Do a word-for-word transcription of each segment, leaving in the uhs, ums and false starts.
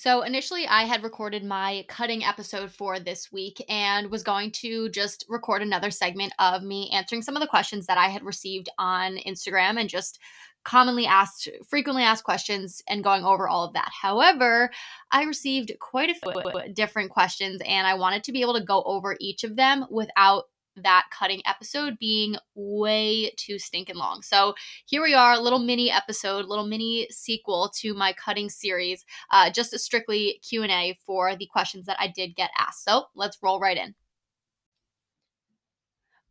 So initially I had recorded my cutting episode for this week and was going to just record another segment of me answering some of the questions that I had received on Instagram and just commonly asked, frequently asked questions and going over all of that. However, I received quite a few different questions and I wanted to be able to go over each of them without that cutting episode being way too stinking long. So here we are, a little mini episode, little mini sequel to my cutting series, uh, just a strictly Q and A for the questions that I did get asked. So let's roll right in.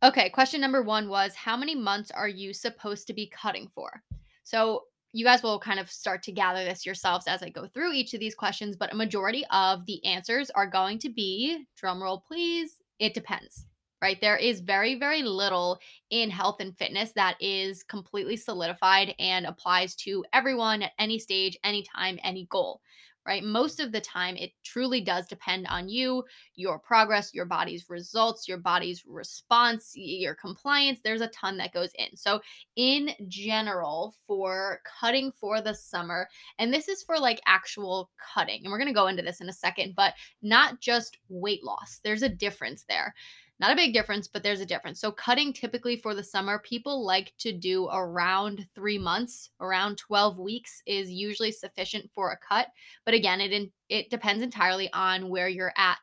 Okay, question number one was, how many months are you supposed to be cutting for? So you guys will kind of start to gather this yourselves as I go through each of these questions, but a majority of the answers are going to be, drumroll please, it depends. Right? There is very, very little in health and fitness that is completely solidified and applies to everyone at any stage, any time, any goal, right? Most of the time, it truly does depend on you, your progress, your body's results, your body's response, your compliance. There's a ton that goes in. So in general, for cutting for the summer, and this is for like actual cutting, and we're going to go into this in a second, but not just weight loss. There's a difference there. Not a big difference, but there's a difference. So cutting typically for the summer, people like to do around three months, around twelve weeks is usually sufficient for a cut. But again, it in, it depends entirely on where you're at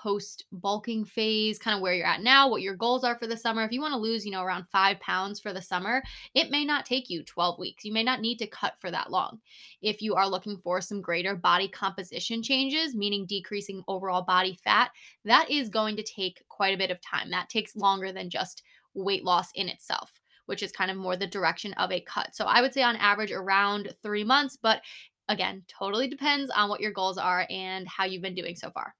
post-bulking phase, kind of where you're at now, what your goals are for the summer. If you want to lose, you know, around five pounds for the summer, it may not take you twelve weeks. You may not need to cut for that long. If you are looking for some greater body composition changes, meaning decreasing overall body fat, that is going to take quite a bit of time. That takes longer than just weight loss in itself, which is kind of more the direction of a cut. So I would say on average around three months, but again, totally depends on what your goals are and how you've been doing so far.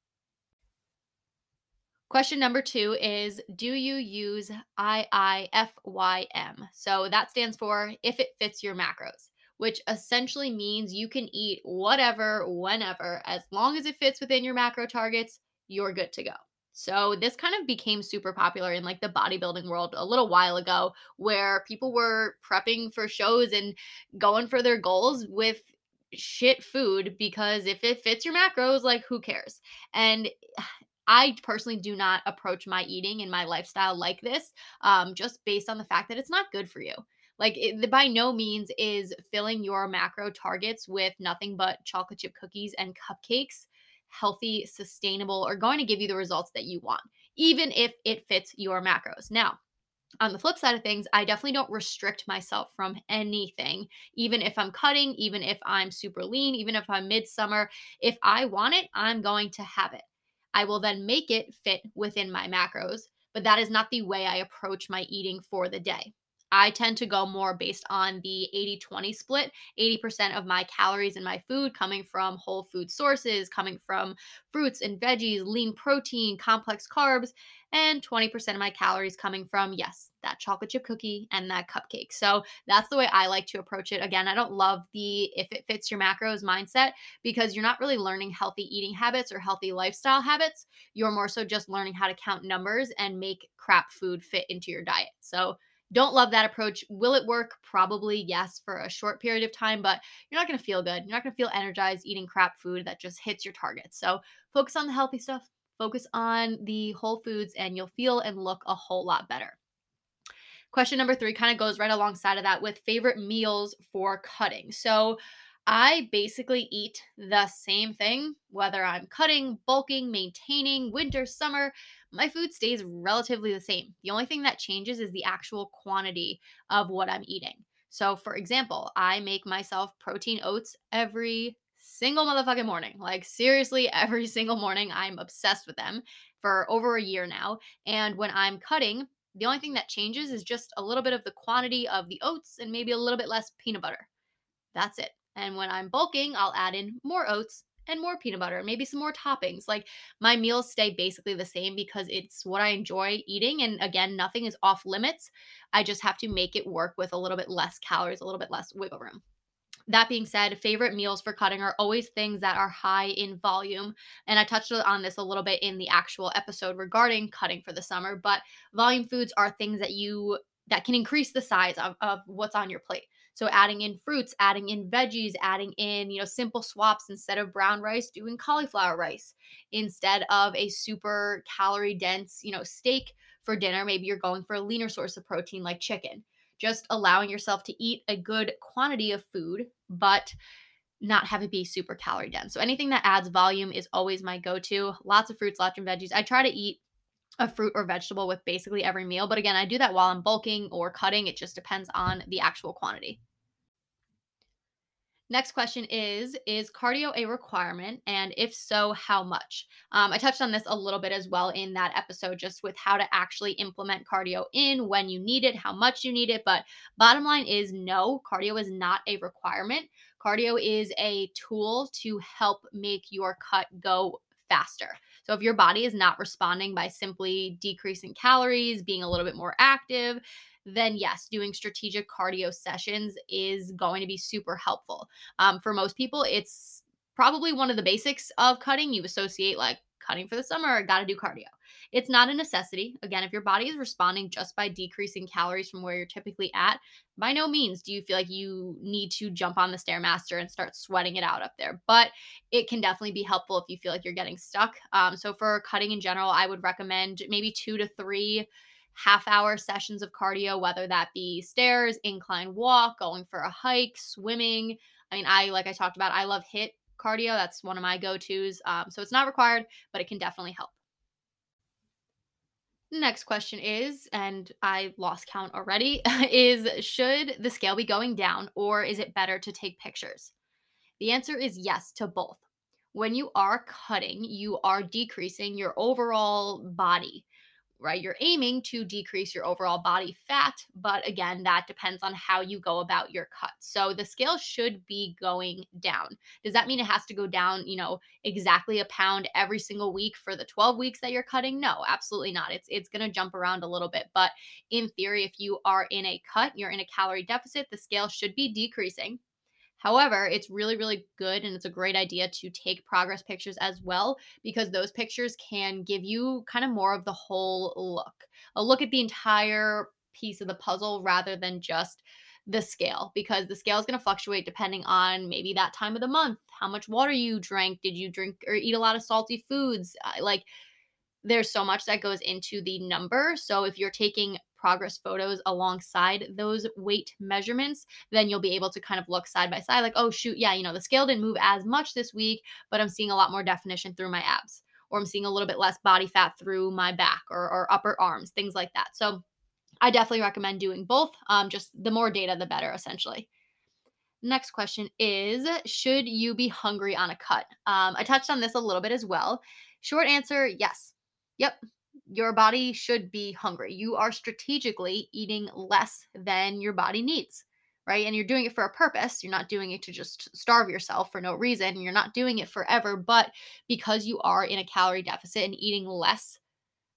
Question number two is, do you use I I F Y M? So that stands for if it fits your macros, which essentially means you can eat whatever, whenever, as long as it fits within your macro targets, you're good to go. So this kind of became super popular in like the bodybuilding world a little while ago, where people were prepping for shows and going for their goals with shit food, because if it fits your macros, like who cares? And I personally do not approach my eating and my lifestyle like this, um, just based on the fact that it's not good for you. Like it, by no means is filling your macro targets with nothing but chocolate chip cookies and cupcakes healthy, sustainable, or going to give you the results that you want, even if it fits your macros. Now, on the flip side of things, I definitely don't restrict myself from anything, even if I'm cutting, even if I'm super lean, even if I'm midsummer. If I want it, I'm going to have it. I will then make it fit within my macros, but that is not the way I approach my eating for the day. I tend to go more based on the eighty twenty split, eighty percent of my calories in my food coming from whole food sources, coming from fruits and veggies, lean protein, complex carbs, and twenty percent of my calories coming from, yes, that chocolate chip cookie and that cupcake. So that's the way I like to approach it. Again, I don't love the if it fits your macros mindset, because you're not really learning healthy eating habits or healthy lifestyle habits. You're more so just learning how to count numbers and make crap food fit into your diet. So don't love that approach. Will it work? Probably yes, for a short period of time, but you're not going to feel good. You're not going to feel energized eating crap food that just hits your targets. So focus on the healthy stuff, focus on the whole foods, and you'll feel and look a whole lot better. Question number three kind of goes right alongside of that with favorite meals for cutting. So I basically eat the same thing, whether I'm cutting, bulking, maintaining, winter, summer. My food stays relatively the same. The only thing that changes is the actual quantity of what I'm eating. So for example, I make myself protein oats every single motherfucking morning. Like seriously, every single morning. I'm obsessed with them for over a year now. And when I'm cutting, the only thing that changes is just a little bit of the quantity of the oats and maybe a little bit less peanut butter. That's it. And when I'm bulking, I'll add in more oats and more peanut butter, maybe some more toppings. Like my meals stay basically the same because it's what I enjoy eating. And again, nothing is off limits. I just have to make it work with a little bit less calories, a little bit less wiggle room. That being said, favorite meals for cutting are always things that are high in volume. And I touched on this a little bit in the actual episode regarding cutting for the summer, but volume foods are things that you that can increase the size of, of what's on your plate. So adding in fruits, adding in veggies, adding in, you know, simple swaps. Instead of brown rice, doing cauliflower rice. Instead of a super calorie dense, you know, steak for dinner, maybe you're going for a leaner source of protein like chicken. Just allowing yourself to eat a good quantity of food, but not have it be super calorie dense. So anything that adds volume is always my go-to. Lots of fruits, lots of veggies. I try to eat a fruit or vegetable with basically every meal. But again, I do that while I'm bulking or cutting. It just depends on the actual quantity. Next question is, is cardio a requirement? And if so, how much? Um, I touched on this a little bit as well in that episode, just with how to actually implement cardio in, when you need it, how much you need it. But bottom line is no, cardio is not a requirement. Cardio is a tool to help make your cut go faster. So if your body is not responding by simply decreasing calories, being a little bit more active, then yes, doing strategic cardio sessions is going to be super helpful. Um, for most people, it's probably one of the basics of cutting. You associate like cutting for the summer, I gotta do cardio. It's not a necessity. Again, if your body is responding just by decreasing calories from where you're typically at, by no means do you feel like you need to jump on the Stairmaster and start sweating it out up there. But it can definitely be helpful if you feel like you're getting stuck. Um, so for cutting in general, I would recommend maybe two to three half hour sessions of cardio, whether that be stairs, incline walk, going for a hike, swimming. I mean, I, like I talked about, I love HIIT cardio. That's one of my go-tos. Um, so it's not required, but it can definitely help. Next question is, and I lost count already, is should the scale be going down or is it better to take pictures? The answer is yes to both. When you are cutting, you are decreasing your overall body, right? You're aiming to decrease your overall body fat, but again, that depends on how you go about your cut. So the scale should be going down. Does that mean it has to go down, you know, exactly a pound every single week for the twelve weeks that you're cutting? No, absolutely not. It's it's going to jump around a little bit, but in theory, if you are in a cut, you're in a calorie deficit, the scale should be decreasing. However, it's really, really good and it's a great idea to take progress pictures as well, because those pictures can give you kind of more of the whole look, a look at the entire piece of the puzzle rather than just the scale, because the scale is going to fluctuate depending on maybe that time of the month, how much water you drank, did you drink or eat a lot of salty foods? Like there's so much that goes into the number. So if you're taking progress photos alongside those weight measurements, then you'll be able to kind of look side by side like, oh shoot, yeah, you know, the scale didn't move as much this week, but I'm seeing a lot more definition through my abs, or I'm seeing a little bit less body fat through my back or, or upper arms, things like that. So I definitely recommend doing both. Um, just the more data, the better, essentially. Next question is, should you be hungry on a cut? Um, I touched on this a little bit as well. Short answer, yes. Yep. Your body should be hungry. You are strategically eating less than your body needs, right? And you're doing it for a purpose. You're not doing it to just starve yourself for no reason. You're not doing it forever, but because you are in a calorie deficit and eating less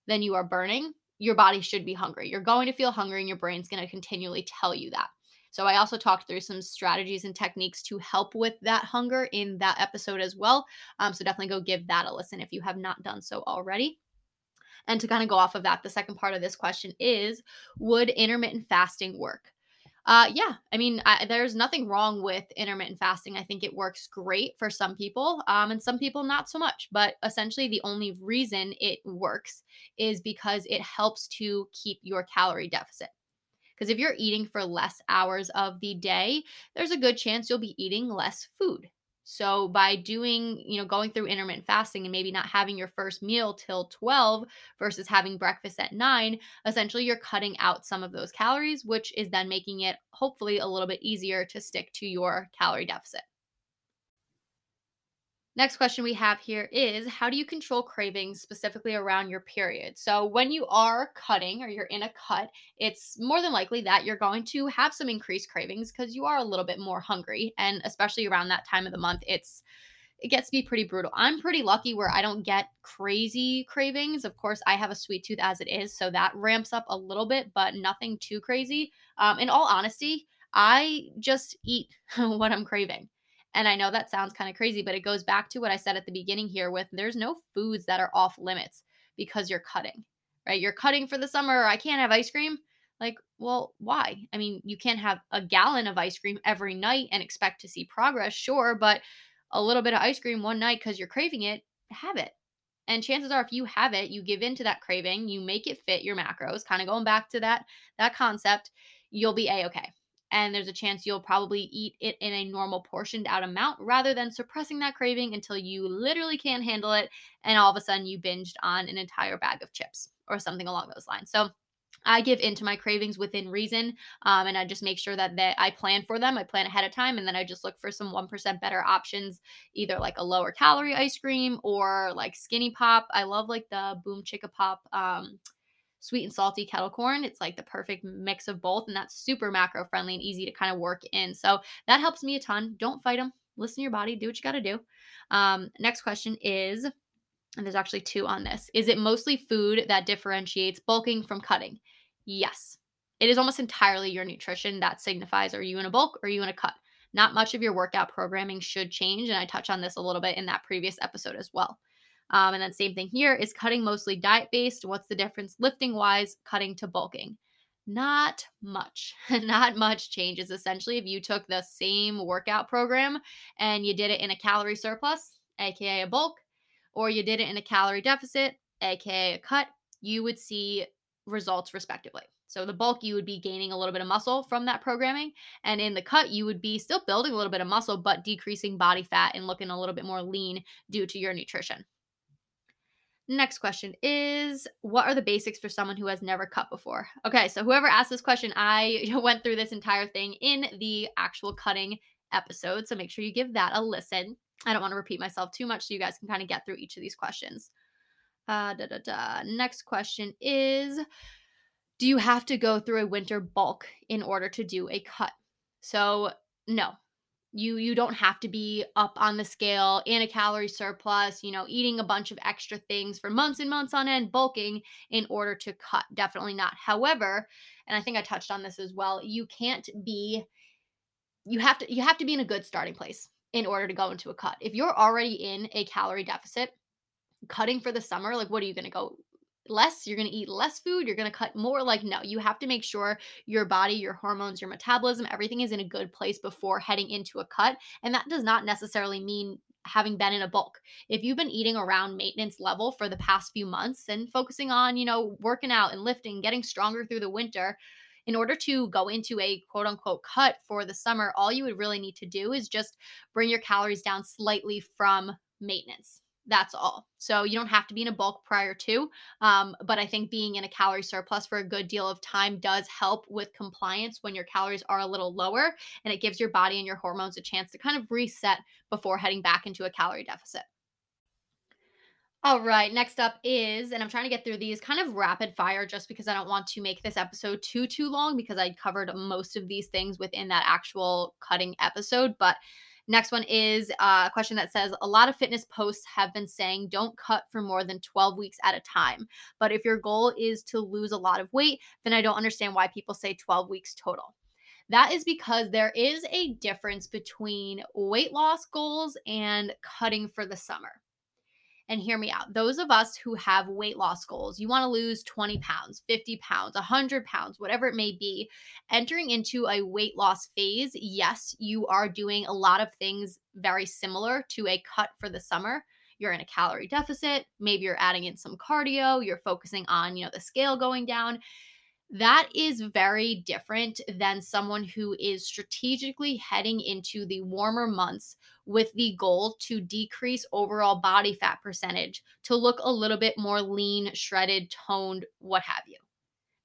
than you are burning, your body should be hungry. You're going to feel hungry and your brain's going to continually tell you that. So I also talked through some strategies and techniques to help with that hunger in that episode as well. Um, so definitely go give that a listen if you have not done so already. And to kind of go off of that, the second part of this question is, would intermittent fasting work? Uh, yeah, I mean, I, there's nothing wrong with intermittent fasting. I think it works great for some people um, and some people not so much. But essentially, the only reason it works is because it helps to keep your calorie deficit. Because if you're eating for less hours of the day, there's a good chance you'll be eating less food. So by doing, you know, going through intermittent fasting and maybe not having your first meal till twelve versus having breakfast at nine, essentially you're cutting out some of those calories, which is then making it hopefully a little bit easier to stick to your calorie deficit. Next question we have here is, how do you control cravings specifically around your period? So when you are cutting or you're in a cut, it's more than likely that you're going to have some increased cravings because you are a little bit more hungry. And especially around that time of the month, it's it gets to be pretty brutal. I'm pretty lucky where I don't get crazy cravings. Of course, I have a sweet tooth as it is, so that ramps up a little bit, but nothing too crazy. Um, in all honesty, I just eat what I'm craving. And I know that sounds kind of crazy, but it goes back to what I said at the beginning here with there's no foods that are off limits because you're cutting, right? You're cutting for the summer. I can't have ice cream. Like, well, why? I mean, you can't have a gallon of ice cream every night and expect to see progress, sure, but a little bit of ice cream one night because you're craving it, have it. And chances are if you have it, you give in to that craving, you make it fit your macros, kind of going back to that, that concept, you'll be A-okay. And there's a chance you'll probably eat it in a normal portioned out amount rather than suppressing that craving until you literally can't handle it. And all of a sudden you binged on an entire bag of chips or something along those lines. So I give into my cravings within reason. Um, and I just make sure that, that I plan for them. I plan ahead of time. And then I just look for some one percent better options, either like a lower calorie ice cream or like Skinny Pop. I love like the Boom Chicka Pop, um, sweet and salty kettle corn. It's like the perfect mix of both. And that's super macro friendly and easy to kind of work in. So that helps me a ton. Don't fight them. Listen to your body. Do what you got to do. Um, next question is, and there's actually two on this. Is it mostly food that differentiates bulking from cutting? Yes. It is almost entirely your nutrition that signifies, are you in a bulk or are you in a cut? Not much of your workout programming should change. And I touched on this a little bit in that previous episode as well. Um, and then same thing here, is cutting mostly diet-based? What's the difference lifting-wise, cutting to bulking? Not much. Not much changes. Essentially, if you took the same workout program and you did it in a calorie surplus, aka a bulk, or you did it in a calorie deficit, aka a cut, you would see results respectively. So the bulk, you would be gaining a little bit of muscle from that programming. And in the cut, you would be still building a little bit of muscle, but decreasing body fat and looking a little bit more lean due to your nutrition. Next question is, what are the basics for someone who has never cut before? Okay, so whoever asked this question, I went through this entire thing in the actual cutting episode, so make sure you give that a listen. I don't want to repeat myself too much, so you guys can kind of get through each of these questions. Uh, da, da, da. Next question is, do you have to go through a winter bulk in order to do a cut? So, no. You you don't have to be up on the scale in a calorie surplus, you know, eating a bunch of extra things for months and months on end, bulking in order to cut. Definitely not. However, and I think I touched on this as well, you can't be, you have to, you have to be in a good starting place in order to go into a cut. If you're already in a calorie deficit, cutting for the summer, like what are you going to go? Less, you're going to eat less food, you're going to cut more. Like, no, you have to make sure your body, your hormones, your metabolism, everything is in a good place before heading into a cut. And that does not necessarily mean having been in a bulk. If you've been eating around maintenance level for the past few months and focusing on, you know, working out and lifting, getting stronger through the winter, in order to go into a quote unquote cut for the summer, all you would really need to do is just bring your calories down slightly from maintenance. That's all. So you don't have to be in a bulk prior to, um, but I think being in a calorie surplus for a good deal of time does help with compliance when your calories are a little lower, and it gives your body and your hormones a chance to kind of reset before heading back into a calorie deficit. All right, next up is, and I'm trying to get through these kind of rapid fire just because I don't want to make this episode too, too long because I covered most of these things within that actual cutting episode, but next one is a question that says, a lot of fitness posts have been saying don't cut for more than twelve weeks at a time. But if your goal is to lose a lot of weight, then I don't understand why people say twelve weeks total. That is because there is a difference between weight loss goals and cutting for the summer. And hear me out. Those of us who have weight loss goals, you want to lose twenty pounds, fifty pounds, one hundred pounds, whatever it may be, entering into a weight loss phase, yes, you are doing a lot of things very similar to a cut for the summer. You're in a calorie deficit. Maybe you're adding in some cardio. You're focusing on, you know, the scale going down. That is very different than someone who is strategically heading into the warmer months with the goal to decrease overall body fat percentage, to look a little bit more lean, shredded, toned, what have you.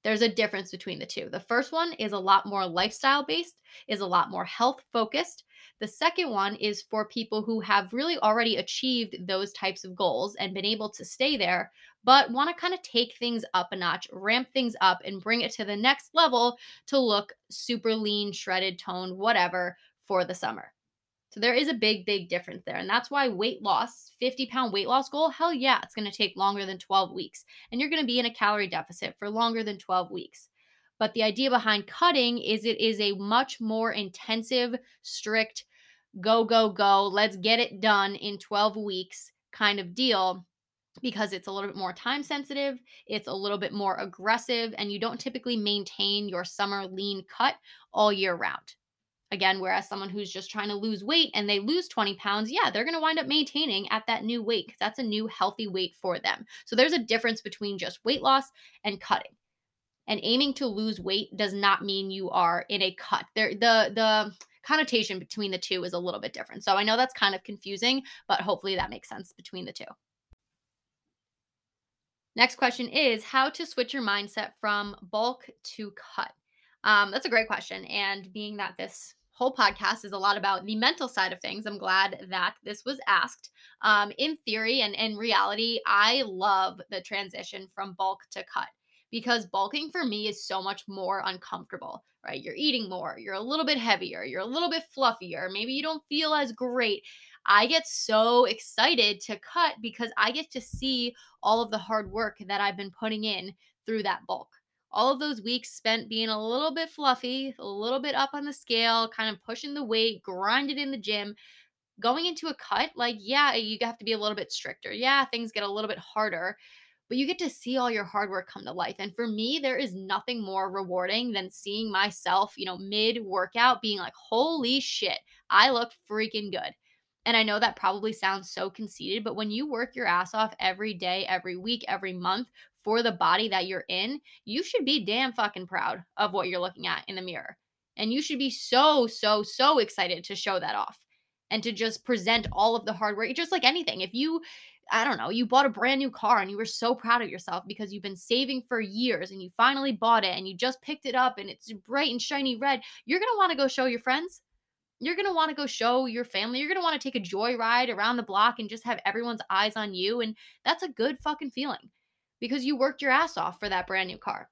There's a difference between the two. The first one is a lot more lifestyle-based, is a lot more health-focused. The second one is for people who have really already achieved those types of goals and been able to stay there, but want to kind of take things up a notch, ramp things up, and bring it to the next level to look super lean, shredded, toned, whatever, for the summer. So there is a big, big difference there. And that's why weight loss, fifty pound weight loss goal, hell yeah, it's going to take longer than twelve weeks. And you're going to be in a calorie deficit for longer than twelve weeks. But the idea behind cutting is it is a much more intensive, strict, go, go, go, let's get it done in twelve weeks kind of deal because it's a little bit more time sensitive, it's a little bit more aggressive, and you don't typically maintain your summer lean cut all year round. Again, whereas someone who's just trying to lose weight and they lose twenty pounds, yeah, they're going to wind up maintaining at that new weight because that's a new healthy weight for them. So there's a difference between just weight loss and cutting. And aiming to lose weight does not mean you are in a cut. There, the the connotation between the two is a little bit different. So I know that's kind of confusing, but hopefully that makes sense between the two. Next question is how to switch your mindset from bulk to cut. Um, that's a great question. And being that this whole podcast is a lot about the mental side of things, I'm glad that this was asked. Um, in theory and in reality, I love the transition from bulk to cut because bulking for me is so much more uncomfortable, right? You're eating more, you're a little bit heavier, you're a little bit fluffier, maybe you don't feel as great. I get so excited to cut because I get to see all of the hard work that I've been putting in through that bulk. All of those weeks spent being a little bit fluffy, a little bit up on the scale, kind of pushing the weight, grinding in the gym, going into a cut, like, yeah, you have to be a little bit stricter. Yeah, things get a little bit harder, but you get to see all your hard work come to life. And for me, there is nothing more rewarding than seeing myself, you know, mid-workout being like, holy shit, I look freaking good. And I know that probably sounds so conceited, but when you work your ass off every day, every week, every month, for the body that you're in, you should be damn fucking proud of what you're looking at in the mirror. And you should be so, so, so excited to show that off and to just present all of the hard work. Just like anything. If you, I don't know, you bought a brand new car and you were so proud of yourself because you've been saving for years and you finally bought it and you just picked it up and it's bright and shiny red, you're going to want to go show your friends. You're going to want to go show your family. You're going to want to take a joyride around the block and just have everyone's eyes on you. And that's a good fucking feeling because you worked your ass off for that brand new car.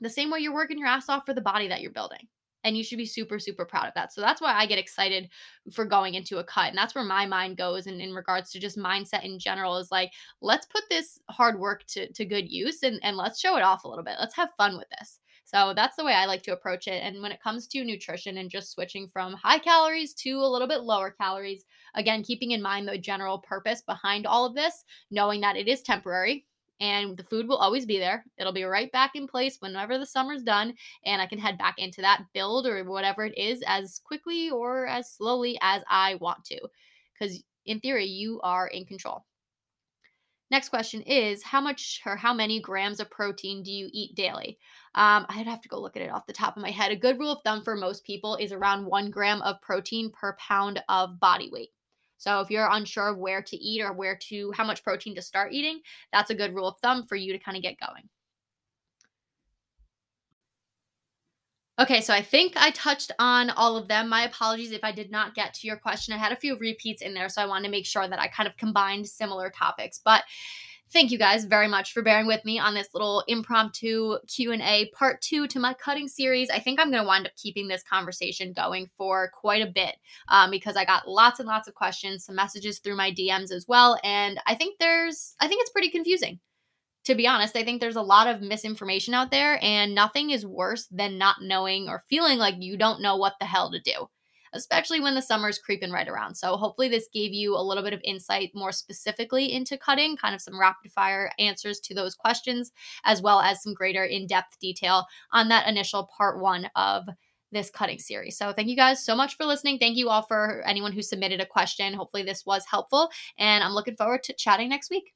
The same way you're working your ass off for the body that you're building. And you should be super, super proud of that. So that's why I get excited for going into a cut. And that's where my mind goes. And in regards to just mindset in general is like, let's put this hard work to, to good use and, and let's show it off a little bit. Let's have fun with this. So that's the way I like to approach it. And when it comes to nutrition and just switching from high calories to a little bit lower calories, again, keeping in mind the general purpose behind all of this, knowing that it is temporary and the food will always be there. It'll be right back in place whenever the summer's done and I can head back into that build or whatever it is as quickly or as slowly as I want to because in theory, you are in control. Next question is, how much or how many grams of protein do you eat daily? Um, I'd have to go look at it off the top of my head. A good rule of thumb for most people is around one gram of protein per pound of body weight. So if you're unsure of where to eat or where to, how much protein to start eating, that's a good rule of thumb for you to kind of get going. Okay, so I think I touched on all of them. My apologies if I did not get to your question. I had a few repeats in there, so I wanted to make sure that I kind of combined similar topics. But thank you guys very much for bearing with me on this little impromptu Q and A part two to my cutting series. I think I'm going to wind up keeping this conversation going for quite a bit um, because I got lots and lots of questions, some messages through my D Ms as well. And I think there's, I think it's pretty confusing. To be honest, I think there's a lot of misinformation out there and nothing is worse than not knowing or feeling like you don't know what the hell to do, especially when the summer's creeping right around. So hopefully this gave you a little bit of insight more specifically into cutting, kind of some rapid fire answers to those questions, as well as some greater in-depth detail on that initial part one of this cutting series. So thank you guys so much for listening. Thank you all for anyone who submitted a question. Hopefully this was helpful and I'm looking forward to chatting next week.